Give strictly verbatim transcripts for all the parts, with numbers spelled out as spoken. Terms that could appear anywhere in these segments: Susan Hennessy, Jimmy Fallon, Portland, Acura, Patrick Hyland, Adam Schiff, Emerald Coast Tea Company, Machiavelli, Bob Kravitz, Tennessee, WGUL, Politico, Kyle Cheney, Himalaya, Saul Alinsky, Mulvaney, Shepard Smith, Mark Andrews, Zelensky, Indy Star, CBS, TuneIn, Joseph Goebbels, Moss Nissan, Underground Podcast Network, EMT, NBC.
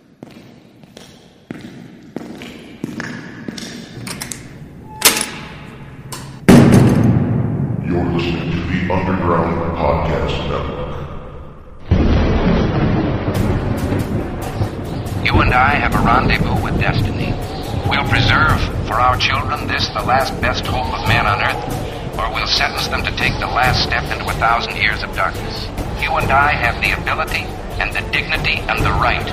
You're listening to the Underground Podcast Network. You and I have a rendezvous with destiny. We'll preserve for our children this, the last best hope of man on earth, or we'll sentence them to take the last step into a thousand years of darkness. You and I have the ability and the dignity and the right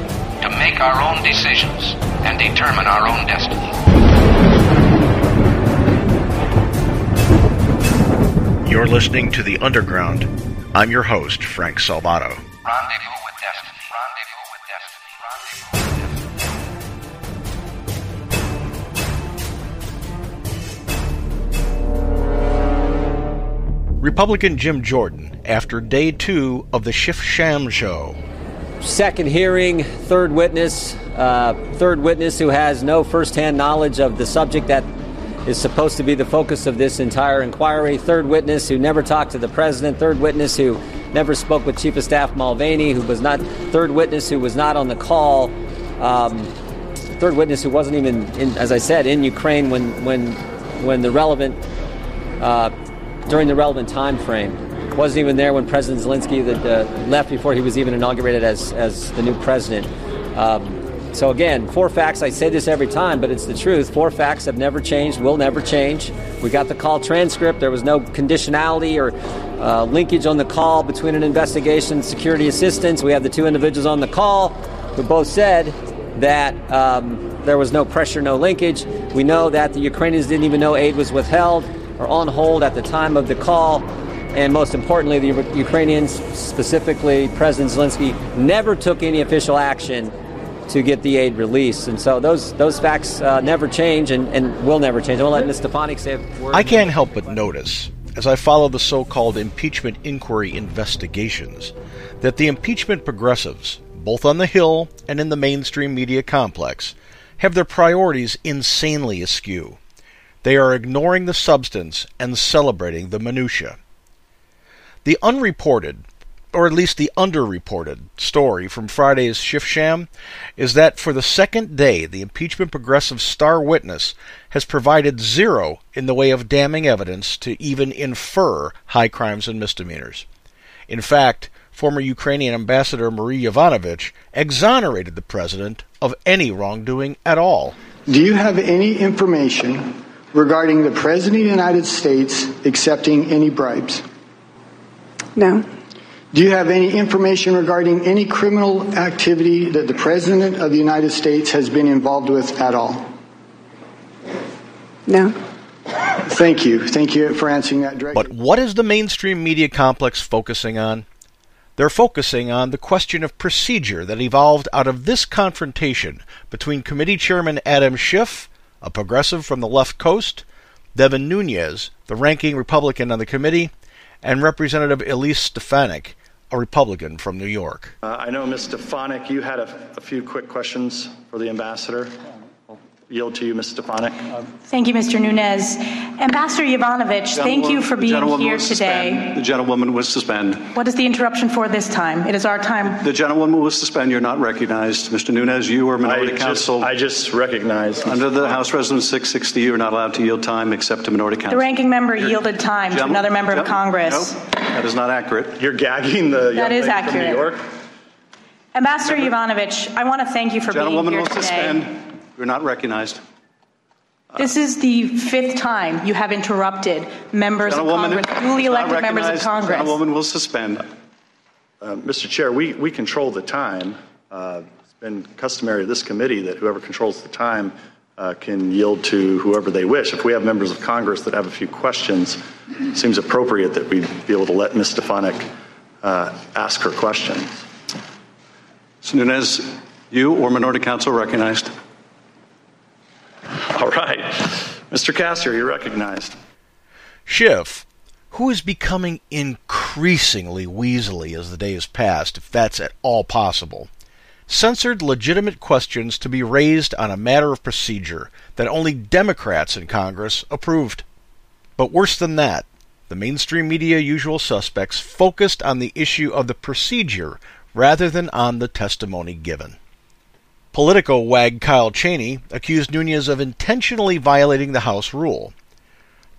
to make our own decisions and determine our own destiny. You're listening to The Underground. I'm your host, Frank Salvato. Rendezvous with destiny. Rendezvous with destiny. Rendezvous with destiny. Republican Jim Jordan, after day two of the Schiff Sham Show. Second hearing, third witness, uh, third witness who has no firsthand knowledge of the subject that is supposed to be the focus of this entire inquiry. Third witness who never talked to the president. Third witness who never spoke with Chief of Staff Mulvaney, who was not, third witness who was not on the call. Um, third witness who wasn't even, in, as I said, in Ukraine when when when the relevant, uh, during the relevant time frame. Wasn't even there when President Zelensky the, the, left before he was even inaugurated as, as the new president. Um, So again, four facts, I say this every time, but it's the truth. Four facts have never changed, will never change. We got the call transcript. There was no conditionality or uh, linkage on the call between an investigation and security assistance. We have the two individuals on the call who both said that um, there was no pressure, no linkage. We know that the Ukrainians didn't even know aid was withheld or on hold at the time of the call. And most importantly, the Ukrainians, specifically President Zelensky, never took any official action to get the aid released. And so those those facts uh, never change and, and will never change. I won't let Miz Stefanik say a word. I can't help but notice, as I follow the so-called impeachment inquiry investigations, that the impeachment progressives, both on the Hill and in the mainstream media complex, have their priorities insanely askew. They are ignoring the substance and celebrating the minutia. The unreported, or at least the underreported, story from Friday's Schiff Sham is that for the second day, the impeachment progressive star witness has provided zero in the way of damning evidence to even infer high crimes and misdemeanors. In fact, former Ukrainian Ambassador Marie Yovanovitch exonerated the president of any wrongdoing at all. Do you have any information regarding the President of the United States accepting any bribes? No. Do you have any information regarding any criminal activity that the President of the United States has been involved with at all? No. Thank you. Thank you for answering that directly. But what is the mainstream media complex focusing on? They're focusing on the question of procedure that evolved out of this confrontation between Committee Chairman Adam Schiff, a progressive from the left coast, Devin Nunez, the ranking Republican on the committee, and Representative Elise Stefanik, a Republican from New York. Uh, I know, Miz Stefanik, you had a, a few quick questions for the ambassador. I'll yield to you, Miz Stefanik. Thank you, Mister Nunez. Ambassador Yovanovitch, thank you for being here today. The gentlewoman was suspended. What is the interruption for this time? It is our time. The gentlewoman was suspended. You're not recognized. Mister Nunez, you are minority I counsel. Just, I just recognized. Under the House Resolution six sixty, you are not allowed to yield time except to minority counsel. The ranking member You're, yielded time to another member of Congress. Nope, that is not accurate. You're gagging the young lady from New York. Ambassador Yovanovitch, I want to thank you for being here today. Gentlewoman will suspend. You're not recognized. This is the fifth time you have interrupted members of Congress, duly elected members of Congress. Gentlewoman will suspend. Uh, Mister Chair, we, we control the time. Uh, it's been customary of this committee that whoever controls the time uh, can yield to whoever they wish. If we have members of Congress that have a few questions, it seems appropriate that we be able to let Miz Stefanik uh, ask her questions. Miz Nunez, you or Minority Counsel recognized. All right. Mister Cassier, you're recognized. Schiff, who is becoming increasingly weaselly as the days passed, if that's at all possible, censored legitimate questions to be raised on a matter of procedure that only Democrats in Congress approved. But worse than that, the mainstream media usual suspects focused on the issue of the procedure rather than on the testimony given. Politico wag Kyle Cheney accused Nunez of intentionally violating the House rule.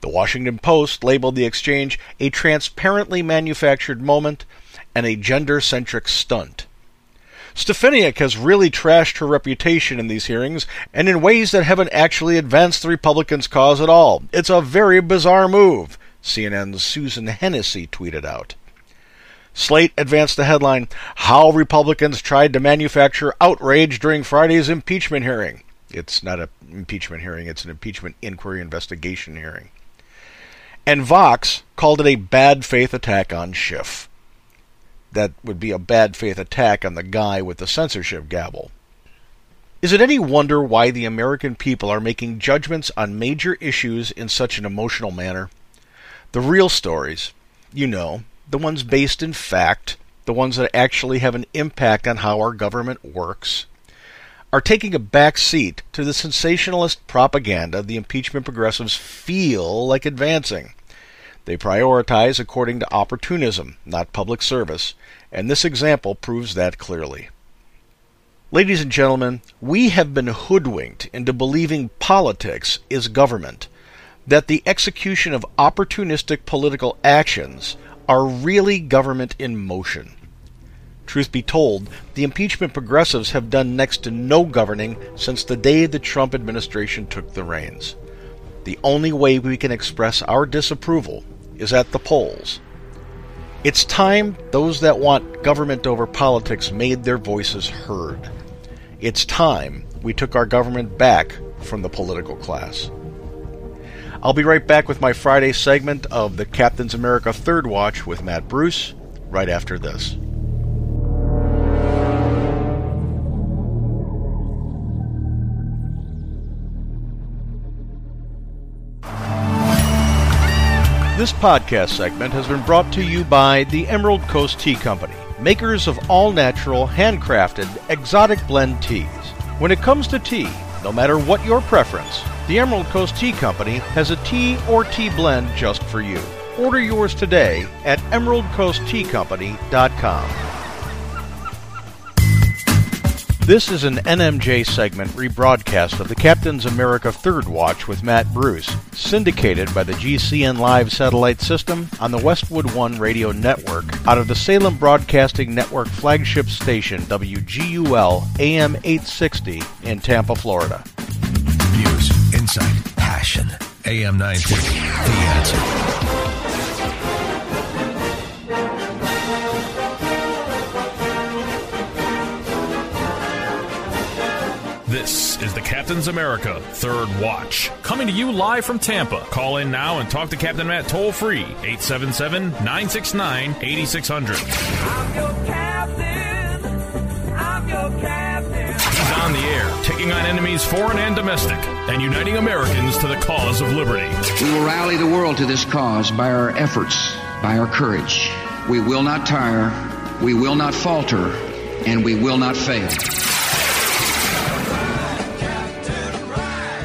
The Washington Post labeled the exchange a transparently manufactured moment and a gender-centric stunt. Stefanik has really trashed her reputation in these hearings and in ways that haven't actually advanced the Republicans' cause at all. It's a very bizarre move, C N N's Susan Hennessy tweeted out. Slate advanced the headline, How Republicans Tried to Manufacture Outrage During Friday's Impeachment Hearing. It's not an impeachment hearing, it's an impeachment inquiry investigation hearing. And Vox called it a bad faith attack on Schiff. That would be a bad faith attack on the guy with the censorship gavel. Is it any wonder why the American people are making judgments on major issues in such an emotional manner? The real stories, you know, the ones based in fact, the ones that actually have an impact on how our government works, are taking a back seat to the sensationalist propaganda the impeachment progressives feel like advancing. They prioritize according to opportunism, not public service, and this example proves that clearly. Ladies and gentlemen, we have been hoodwinked into believing politics is government, that the execution of opportunistic political actions are really government in motion. Truth be told, the impeachment progressives have done next to no governing since the day the Trump administration took the reins. The only way we can express our disapproval is at the polls. It's time those that want government over politics made their voices heard. It's time we took our government back from the political class. I'll be right back with my Friday segment of the Captain's America Third Watch with Matt Bruce right after this. This podcast segment has been brought to you by the Emerald Coast Tea Company, makers of all-natural, handcrafted, exotic blend teas. When it comes to tea, no matter what your preference, the Emerald Coast Tea Company has a tea or tea blend just for you. Order yours today at emerald coast tea company dot com. This is an N M J segment rebroadcast of the Captain's America Third Watch with Matt Bruce, syndicated by the G C N Live Satellite System on the Westwood One Radio Network out of the Salem Broadcasting Network flagship station W G U L A M eight sixty in Tampa, Florida. News, insight, passion. A M nine thirty, The Answer. This is the Captain's America Third Watch, coming to you live from Tampa. Call in now and talk to Captain Matt toll free, eight seven seven, nine six nine, eight six zero zero. I'm your captain. I'm your captain. He's on the air, taking on enemies foreign and domestic, and uniting Americans to the cause of liberty. We will rally the world to this cause by our efforts, by our courage. We will not tire, we will not falter, and we will not fail.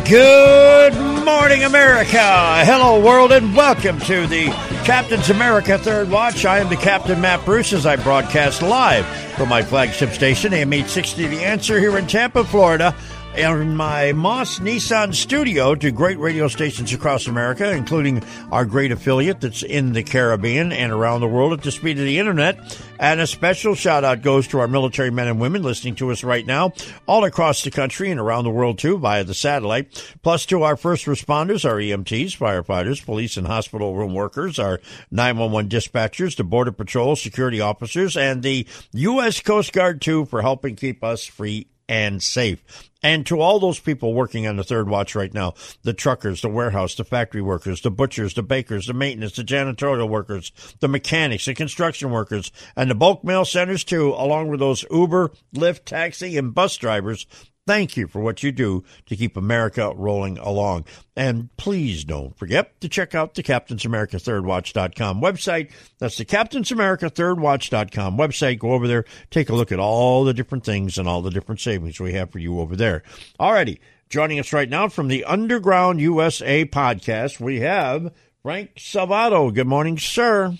Good morning, America. Hello, world, and welcome to the Captain's America Third Watch. I am the Captain Matt Bruce as I broadcast live from my flagship station, A M eight sixty, The Answer, here in Tampa, Florida, in my Moss Nissan studio to great radio stations across America, including our great affiliate that's in the Caribbean and around the world at the speed of the internet. And a special shout out goes to our military men and women listening to us right now all across the country and around the world too via the satellite, plus to our first responders, our E M Ts, firefighters, police and hospital room workers, our nine one one dispatchers, the Border Patrol, security officers, and the U S Coast Guard too, for helping keep us free and safe. And to all those people working on the Third Watch right now, the truckers, the warehouse, the factory workers, the butchers, the bakers, the maintenance, the janitorial workers, the mechanics, the construction workers, and the bulk mail centers too, along with those Uber, Lyft, taxi, and bus drivers, thank you for what you do to keep America rolling along. And please don't forget to check out the Captains America Third Watch dot com website. That's the Captains America Third Watch dot com website. Go over there, take a look at all the different things and all the different savings we have for you over there. All righty. Joining us right now from the Underground U S A podcast, we have Frank Salvato. Good morning, sir.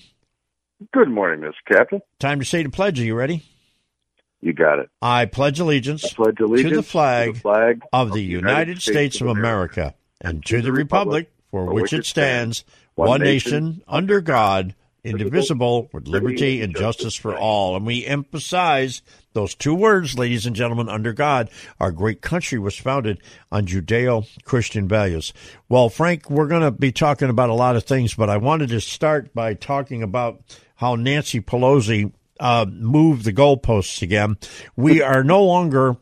Good morning, Mister Captain. Time to say the pledge. Are you ready? You got it. I pledge allegiance, I pledge allegiance to, the flag to the flag of the United, United States, States of America and to the republic, republic for which it stands, one nation, under God, indivisible, with liberty and justice for all. And we emphasize those two words, ladies and gentlemen, under God. Our great country was founded on Judeo-Christian values. Well, Frank, we're going to be talking about a lot of things, but I wanted to start by talking about how Nancy Pelosi Uh, move the goalposts again. We are no longer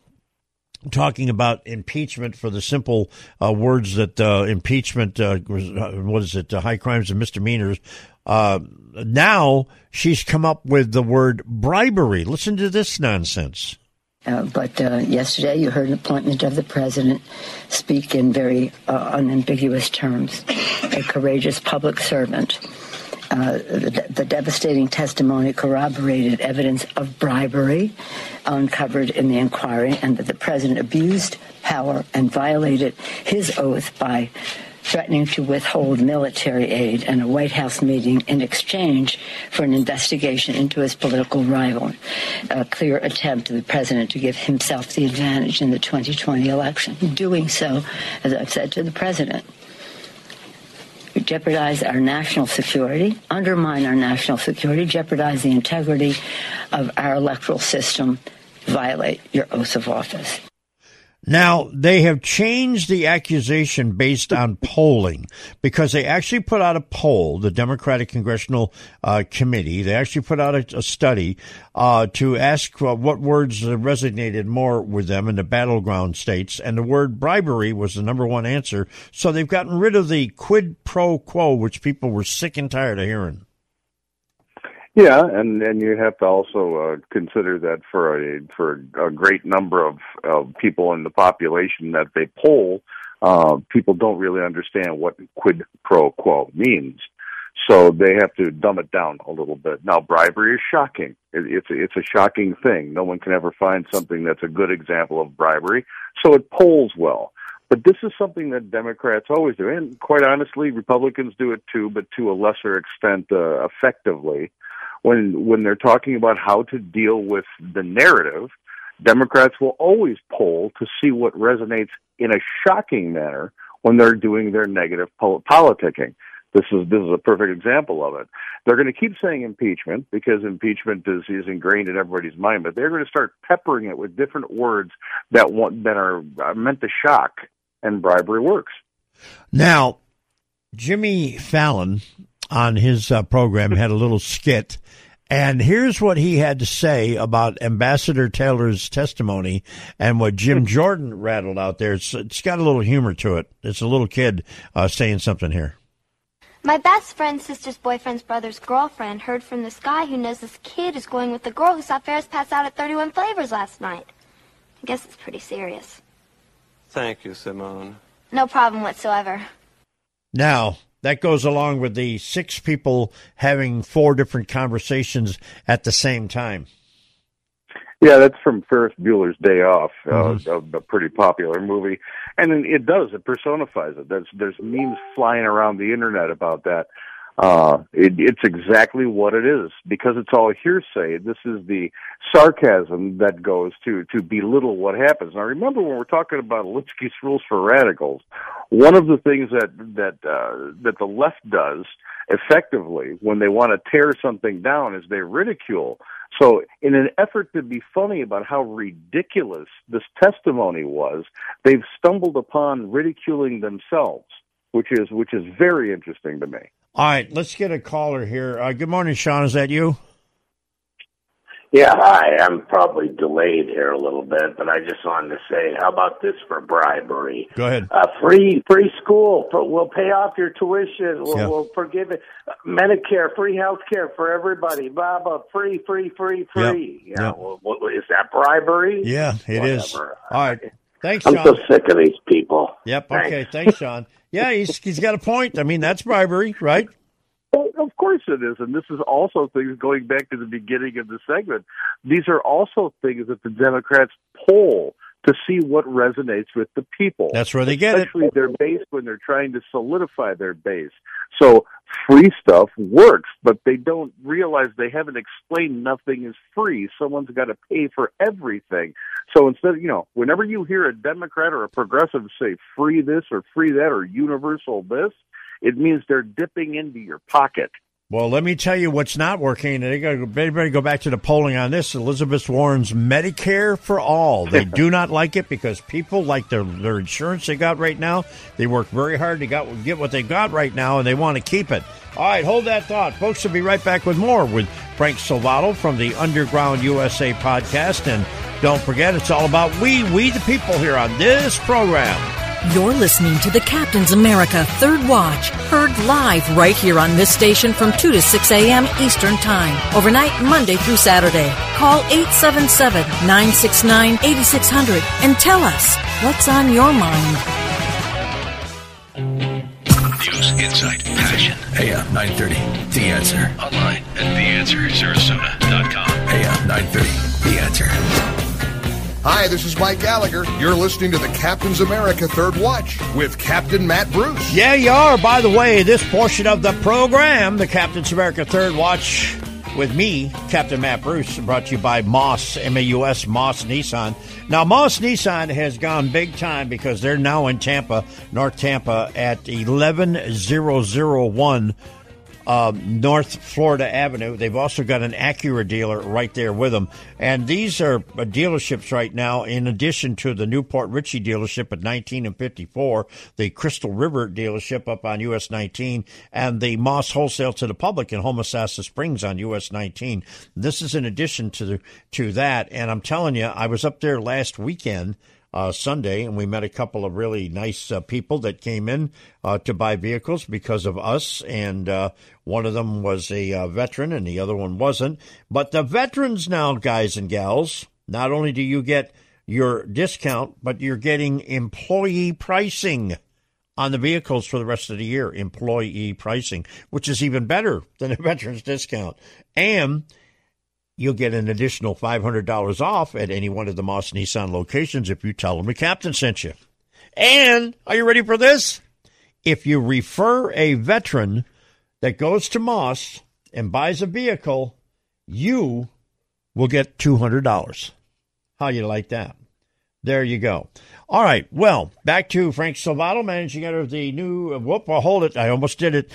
talking about impeachment for the simple uh, words that uh, impeachment uh, was, uh, what is it, uh, high crimes and misdemeanors. Uh, now she's come up with the word bribery. Listen to this nonsense. Uh, but uh, yesterday you heard an appointment of the president speak in very uh, unambiguous terms, a courageous public servant. Uh, the, the devastating testimony corroborated evidence of bribery uncovered in the inquiry, and that the president abused power and violated his oath by threatening to withhold military aid and a White House meeting in exchange for an investigation into his political rival, a clear attempt of the president to give himself the advantage in the twenty twenty election. Doing so, as I've said to the president, jeopardize our national security, undermine our national security, jeopardize the integrity of our electoral system, violate your oath of office. Now, they have changed the accusation based on polling, because they actually put out a poll, the Democratic Congressional uh, Committee. They actually put out a, a study uh, to ask uh, what words resonated more with them in the battleground states. And the word bribery was the number one answer. So they've gotten rid of the quid pro quo, which people were sick and tired of hearing. Yeah, and, and you have to also uh, consider that for a for a great number of, of people in the population that they poll, uh, people don't really understand what quid pro quo means, so they have to dumb it down a little bit. Now, bribery is shocking; it, it's it's a shocking thing. No one can ever find something that's a good example of bribery, so it polls well. But this is something that Democrats always do, and quite honestly, Republicans do it too, but to a lesser extent, uh, effectively. When when they're talking about how to deal with the narrative, Democrats will always poll to see what resonates in a shocking manner when they're doing their negative pol- politicking. This is this is a perfect example of it. They're going to keep saying impeachment because impeachment is, is ingrained in everybody's mind, but they're going to start peppering it with different words that want, that are meant to shock, and bribery works. Now, Jimmy Fallon, on his uh, program, had a little skit. And here's what he had to say about Ambassador Taylor's testimony and what Jim Jordan rattled out there. It's, it's got a little humor to it. It's a little kid uh, saying something here. My best friend's sister's boyfriend's brother's girlfriend heard from this guy who knows this kid is going with the girl who saw Ferris pass out at thirty-one Flavors last night. I guess it's pretty serious. Thank you, Simone. No problem whatsoever. Now, that goes along with the six people having four different conversations at the same time. Yeah, that's from Ferris Bueller's Day Off, mm-hmm. uh, a, a pretty popular movie. And it does, it personifies it. There's, there's memes flying around the internet about that. Uh, it, it's exactly what it is, because it's all hearsay. This is the sarcasm that goes to, to belittle what happens. Now, remember when we're talking about Alinsky's Rules for Radicals, one of the things that, that, uh, that the left does effectively when they want to tear something down is they ridicule. So in an effort to be funny about how ridiculous this testimony was, they've stumbled upon ridiculing themselves, which is, which is very interesting to me. All right, let's get a caller here. Uh, good morning, Sean. Is that you? Yeah, hi. I'm probably delayed here a little bit, but I just wanted to say, how about this for bribery? Go ahead. Uh, free free school. We'll pay off your tuition. We'll, yeah. we'll forgive it. Medicare, free health care for everybody. Blah, blah, free, free, free, free. Yep. Yeah. Yep. Well, what, is that bribery? Yeah, it Whatever. is. All right. Thanks, Sean. I'm so sick of these people. Yep. Thanks. Okay. Thanks, Sean. Yeah, he's he's got a point. I mean, that's bribery, right? Well, of course it is, and this is also things going back to the beginning of the segment. These are also things that the Democrats poll to see what resonates with the people. That's where they get it. Especially their base when they're trying to solidify their base. So free stuff works, but they don't realize they haven't explained nothing is free. Someone's got to pay for everything. So instead, you know, whenever you hear a Democrat or a progressive say free this or free that or universal this, it means they're dipping into your pocket. Well, let me tell you what's not working. They better go back to the polling on this. Elizabeth Warren's Medicare for All. They do not like it because people like their, their insurance they got right now. They work very hard to got, get what they got right now, and they want to keep it. All right, hold that thought. Folks, we'll be right back with more with Frank Salvato from the Underground U S A podcast. And don't forget, it's all about we, we the people here on this program. You're listening to the Captain's America Third Watch, heard live right here on this station from two to six a.m. Eastern Time, overnight Monday through Saturday. Call eight seven seven, nine six nine, eight six zero zero and tell us what's on your mind. News, insight, passion. A M nine thirty, The Answer. Online at the answer sarasota dot com. A M nine thirty, The Answer. Hi, this is Mike Gallagher. You're listening to the Captain's America Third Watch with Captain Matt Bruce. Yeah, you are. By the way, this portion of the program, the Captain's America Third Watch with me, Captain Matt Bruce, brought to you by Moss, M A U S, Moss Nissan. Now, Moss Nissan has gone big time because they're now in Tampa, North Tampa, at eleven thousand one Uh, North Florida Avenue. They've also got an Acura dealer right there with them. And these are dealerships right now, in addition to the Newport Ritchie dealership at nineteen and fifty-four, the Crystal River dealership up on U S nineteen, and the Moss Wholesale to the Public in Homosassa Springs on U S nineteen. This is in addition to the, to that. And I'm telling you, I was up there last weekend, Uh, Sunday, and we met a couple of really nice uh, people that came in uh, to buy vehicles because of us, and uh, one of them was a uh, veteran and the other one wasn't. But the veterans now, guys and gals, not only do you get your discount, but you're getting employee pricing on the vehicles for the rest of the year, employee pricing, which is even better than a veteran's discount. And you'll get an additional five hundred dollars off at any one of the Moss Nissan locations if you tell them the captain sent you. And are you ready for this? If you refer a veteran that goes to Moss and buys a vehicle, you will get two hundred dollars. How you like that? There you go. All right. Well, back to Frank Salvato, managing editor of the new, whoop, well, hold it. I almost did it.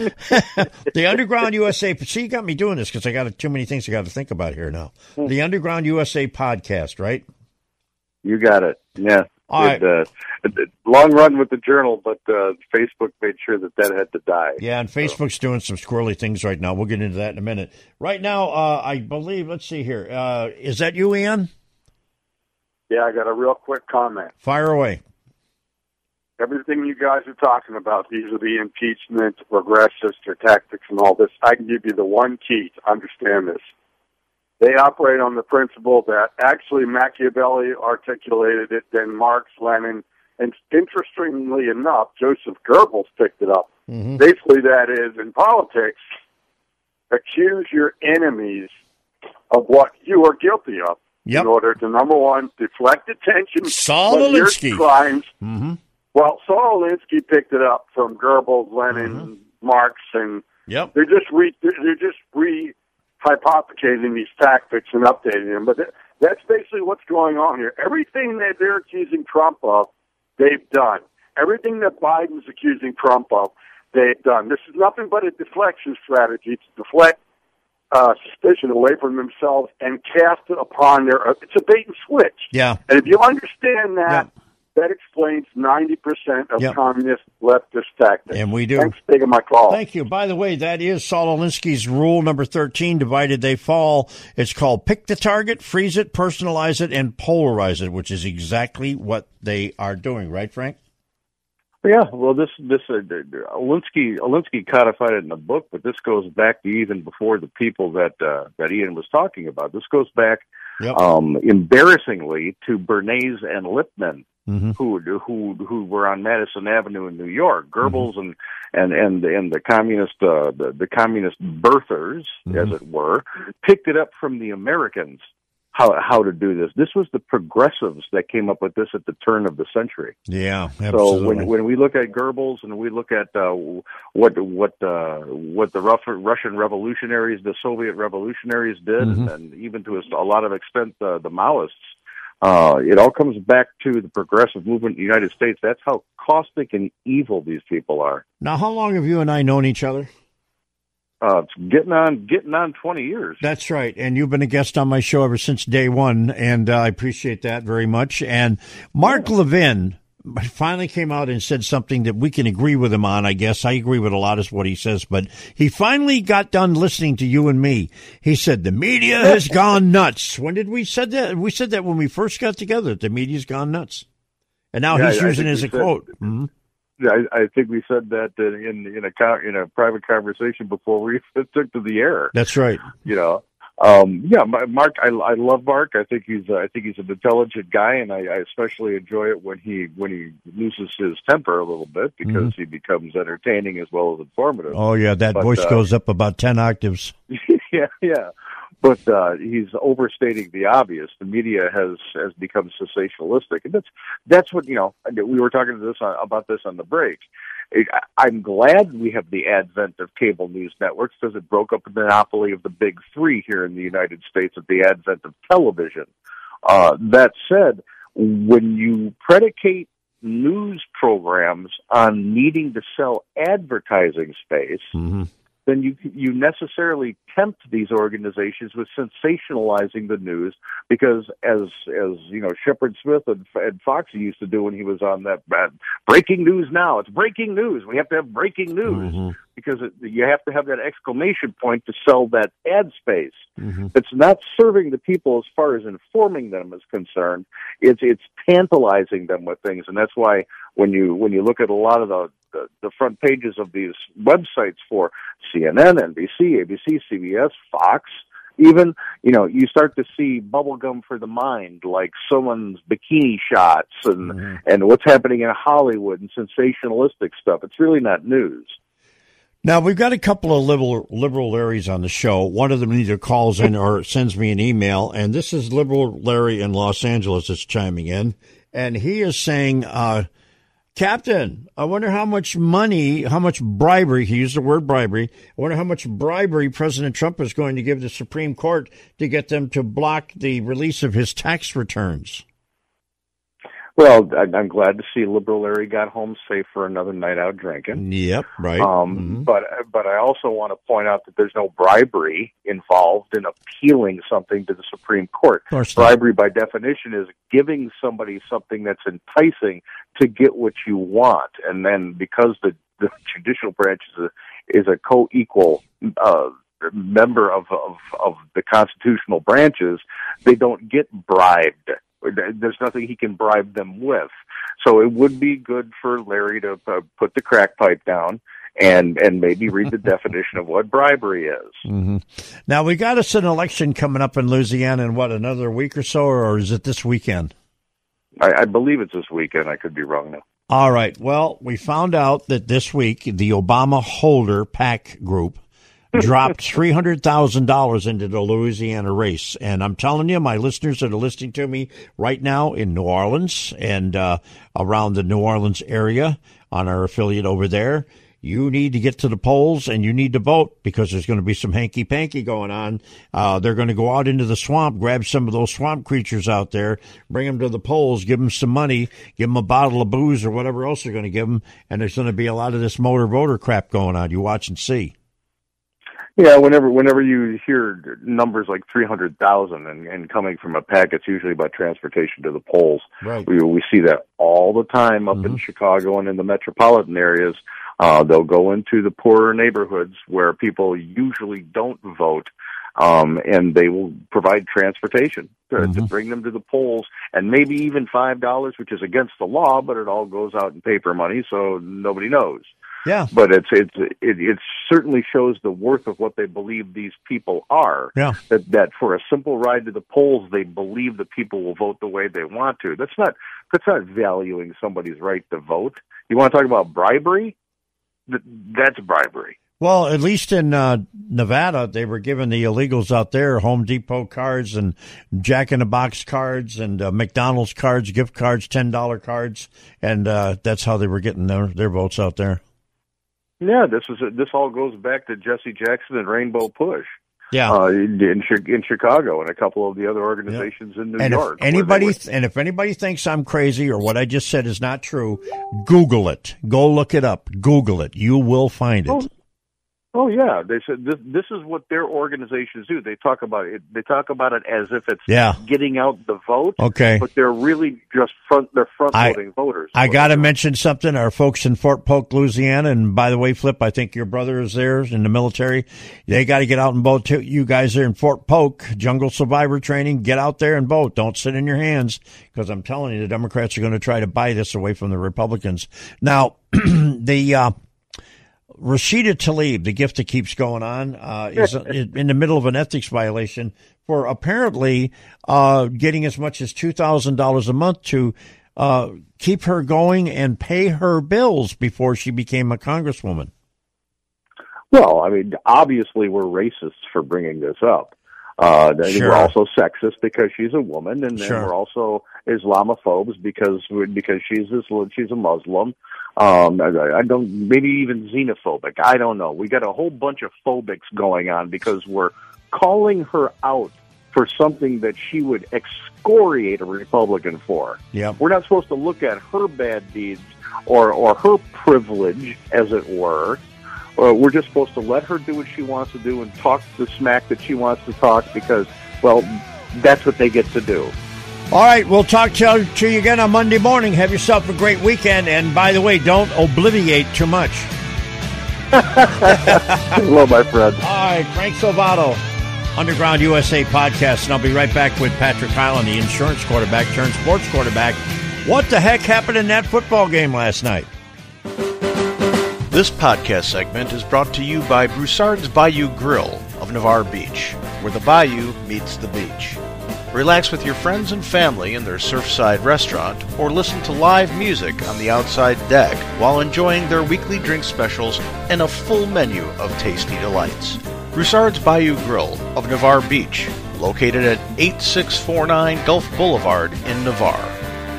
The Underground U S A. See, you got me doing this because I got too many things I got to think about here now. The Underground U S A podcast, right? You got it. Yeah. All it, right. Uh, long run with the journal, but uh, Facebook made sure that that had to die. Yeah, and Facebook's so. doing some squirrely things right now. We'll get into that in a minute. Right now, uh, I believe, let's see here. Uh, is that you, Ian? Yeah, I got a real quick comment. Fire away. Everything you guys are talking about, these are the impeachment, regressives, their tactics, and all this. I can give you the one key to understand this. They operate on the principle that actually Machiavelli articulated it, then Marx, Lenin, and interestingly enough, Joseph Goebbels picked it up. Mm-hmm. Basically, that is, in politics, accuse your enemies of what you are guilty of. Yep. In order to, number one, deflect attention Saul from Alinsky. your crimes. Mm-hmm. Well, Saul Alinsky picked it up from Goebbels, Lenin, mm-hmm. Marx, and yep. they're just re, they're just re-hypothecating these tactics and updating them. But th- that's basically what's going on here. Everything that they're accusing Trump of, they've done. Everything that Biden's accusing Trump of, they've done. This is nothing but a deflection strategy to deflect Uh, suspicion away from themselves and cast it upon their... It's a bait and switch. Yeah. And if you understand that, yeah. That explains ninety percent of yep. communist leftist tactics. And we do. Thanks for taking my call. Thank you. By the way, that is Saul Alinsky's rule number thirteen, divided they fall. It's called pick the target, freeze it, personalize it, and polarize it, which is exactly what they are doing. Right, Frank? Yeah, well, this this uh, Alinsky Alinsky codified it in the book, but this goes back to even before the people that uh, that Ian was talking about. This goes back, yep. um, embarrassingly, to Bernays and Lippmann, mm-hmm. who who who were on Madison Avenue in New York. Goebbels mm-hmm. and, and, and and the communist uh, the, the communist birthers, mm-hmm. as it were, picked it up from the Americans. How how to do this? This was the progressives that came up with this at the turn of the century. Yeah, absolutely. So when when we look at Goebbels and we look at uh, what what uh, what the Russian revolutionaries, the Soviet revolutionaries did, mm-hmm. and even to a lot of extent uh, the Maoists, uh, it all comes back to the progressive movement in the United States. That's how caustic and evil these people are. Now, how long have you and I known each other? Uh, getting on, getting on twenty years. That's right. And you've been a guest on my show ever since day one, and uh, I appreciate that very much. And Mark yeah. Levin finally came out and said something that we can agree with him on, I guess. I agree with a lot of what he says, but he finally got done listening to you and me. He said, the media has gone nuts. When did we said that? We said that when we first got together, the media's gone nuts. And now yeah, he's I, using I it as a said- quote. Mm-hmm. I, I think we said that in in a in a private conversation before we took to the air. That's right. You know, um, yeah, Mark. I, I love Mark. I think he's uh, I think he's an intelligent guy, and I, I especially enjoy it when he when he loses his temper a little bit because mm-hmm. he becomes entertaining as well as informative. Oh yeah, that but, voice uh, goes up about ten octaves. yeah, yeah. But uh, he's overstating the obvious. The media has, has become sensationalistic, and that's that's what you know. We were talking to this on, about this on the break. It, I'm glad we have the advent of cable news networks because it broke up the monopoly of the big three here in the United States at the advent of television. Uh, that said, when you predicate news programs on needing to sell advertising space. Mm-hmm. then you you necessarily tempt these organizations with sensationalizing the news because, as as you know, Shepard Smith and, and Foxy used to do when he was on that uh, breaking news now. It's breaking news. We have to have breaking news mm-hmm. because it, you have to have that exclamation point to sell that ad space. Mm-hmm. It's not serving the people as far as informing them is concerned. It's it's tantalizing them with things, and that's why when you when you look at a lot of the the front pages of these websites for C N N, N B C, A B C, C B S, Fox, even, you know, you start to see bubblegum for the mind, like someone's bikini shots and, mm-hmm. and what's happening in Hollywood and sensationalistic stuff. It's really not news. Now, we've got a couple of liberal, liberal Larrys on the show. One of them either calls in or sends me an email, and this is Liberal Larry in Los Angeles that's chiming in, and he is saying... uh Captain, I wonder how much money, how much bribery, he used the word bribery, I wonder how much bribery President Trump is going to give the Supreme Court to get them to block the release of his tax returns. Well, I'm glad to see Liberal Larry got home safe for another night out drinking. Yep, right. Um, mm-hmm. But but I also want to point out that there's no bribery involved in appealing something to the Supreme Court. Bribery, by definition, is giving somebody something that's enticing to get what you want. And then because the, the judicial branch is a, is a co-equal uh member of, of, of the constitutional branches, they don't get bribed. There's nothing he can bribe them with. So it would be good for Larry to uh, put the crack pipe down and, and maybe read the definition of what bribery is. Mm-hmm. Now, we got us an election coming up in Louisiana in, what, another week or so, or is it this weekend? I, I believe it's this weekend. I could be wrong now. All right. Well, we found out that this week the Obama Holder PAC group dropped three hundred thousand dollars into the Louisiana race. And I'm telling you, my listeners that are listening to me right now in New Orleans and uh, around the New Orleans area on our affiliate over there, you need to get to the polls and you need to vote because there's going to be some hanky-panky going on. Uh, they're going to go out into the swamp, grab some of those swamp creatures out there, bring them to the polls, give them some money, give them a bottle of booze or whatever else they're going to give them. And there's going to be a lot of this motor voter crap going on. You watch and see. Yeah, whenever whenever you hear numbers like three hundred thousand and, and coming from a PAC, it's usually about transportation to the polls. Right. We we see that all the time up mm-hmm. in Chicago and in the metropolitan areas. Uh, they'll go into the poorer neighborhoods where people usually don't vote, um, and they will provide transportation to, mm-hmm. to bring them to the polls, and maybe even five dollars, which is against the law, but it all goes out in paper money, so nobody knows. Yeah, but it's it's it, it certainly shows the worth of what they believe these people are. Yeah, that that for a simple ride to the polls, they believe the people will vote the way they want to. That's not that's not valuing somebody's right to vote. You want to talk about bribery? That's bribery. Well, at least in uh, Nevada, they were giving the illegals out there Home Depot cards and Jack-in-the-Box cards and uh, McDonald's cards, gift cards, ten dollar cards, and uh, that's how they were getting their, their votes out there. Yeah, this is a, this all goes back to Jesse Jackson and Rainbow Push. Yeah, uh, in, in Chicago and a couple of the other organizations yeah. in New and York. If anybody were... and if anybody thinks I'm crazy or what I just said is not true, Google it. Go look it up. Google it. You will find it. Oh, oh yeah, they said this, this is what their organizations do. They talk about it. They talk about it as if it's yeah. getting out the vote. Okay, but they're really just front. They're front loading voters. I got to mention something. Our folks in Fort Polk, Louisiana, and by the way, Flip, I think your brother is there in the military. They got to get out and vote too. You guys are in Fort Polk, jungle survivor training. Get out there and vote. Don't sit in your hands because I'm telling you, the Democrats are going to try to buy this away from the Republicans. Now, the. Uh, Rashida Tlaib, the gift that keeps going on, uh, is in the middle of an ethics violation for apparently uh, getting as much as two thousand dollars a month to uh, keep her going and pay her bills before she became a congresswoman. Well, I mean, obviously we're racists for bringing this up. Uh, sure. We're also sexist because she's a woman, and then sure. we're also Islamophobes because because she's Islam, she's a Muslim. Um, I, I don't, maybe even xenophobic. I don't know. We got a whole bunch of phobics going on because we're calling her out for something that she would excoriate a Republican for. Yep. We're not supposed to look at her bad deeds or, or her privilege, as it were. Or we're just supposed to let her do what she wants to do and talk the smack that she wants to talk because, well, that's what they get to do. All right, we'll talk to you again on Monday morning. Have yourself a great weekend. And by the way, don't obliviate too much. Hello, my friend. All right, Frank Salvato, Underground U S A podcast. And I'll be right back with Patrick Hyland, the insurance quarterback turned sports quarterback. What the heck happened in that football game last night? This podcast segment is brought to you by Broussard's Bayou Grill of Navarre Beach, where the bayou meets the beach. Relax with your friends and family in their surfside restaurant or listen to live music on the outside deck while enjoying their weekly drink specials and a full menu of tasty delights. Broussard's Bayou Grill of Navarre Beach, located at eighty-six forty-nine Gulf Boulevard in Navarre.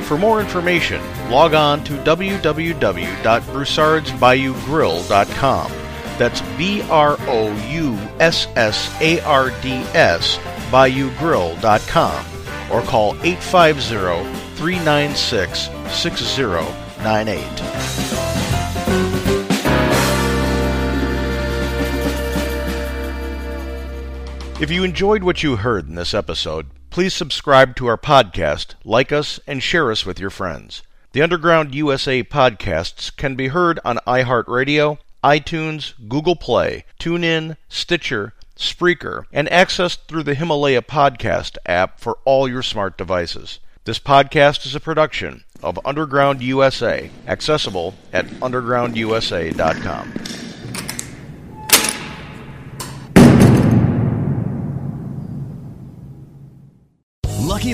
For more information, log on to w w w dot broussards bayou grill dot com. That's B R O U S S A R D S bayou grill dot com or call eight five zero, three nine six, six zero nine eight. If you enjoyed what you heard in this episode, please subscribe to our podcast, like us, and share us with your friends. The Underground U S A podcasts can be heard on iHeartRadio, iTunes, Google Play, TuneIn, Stitcher, Spreaker, and accessed through the Himalaya podcast app for all your smart devices. This podcast is a production of Underground U S A, accessible at underground u s a dot com. Lucky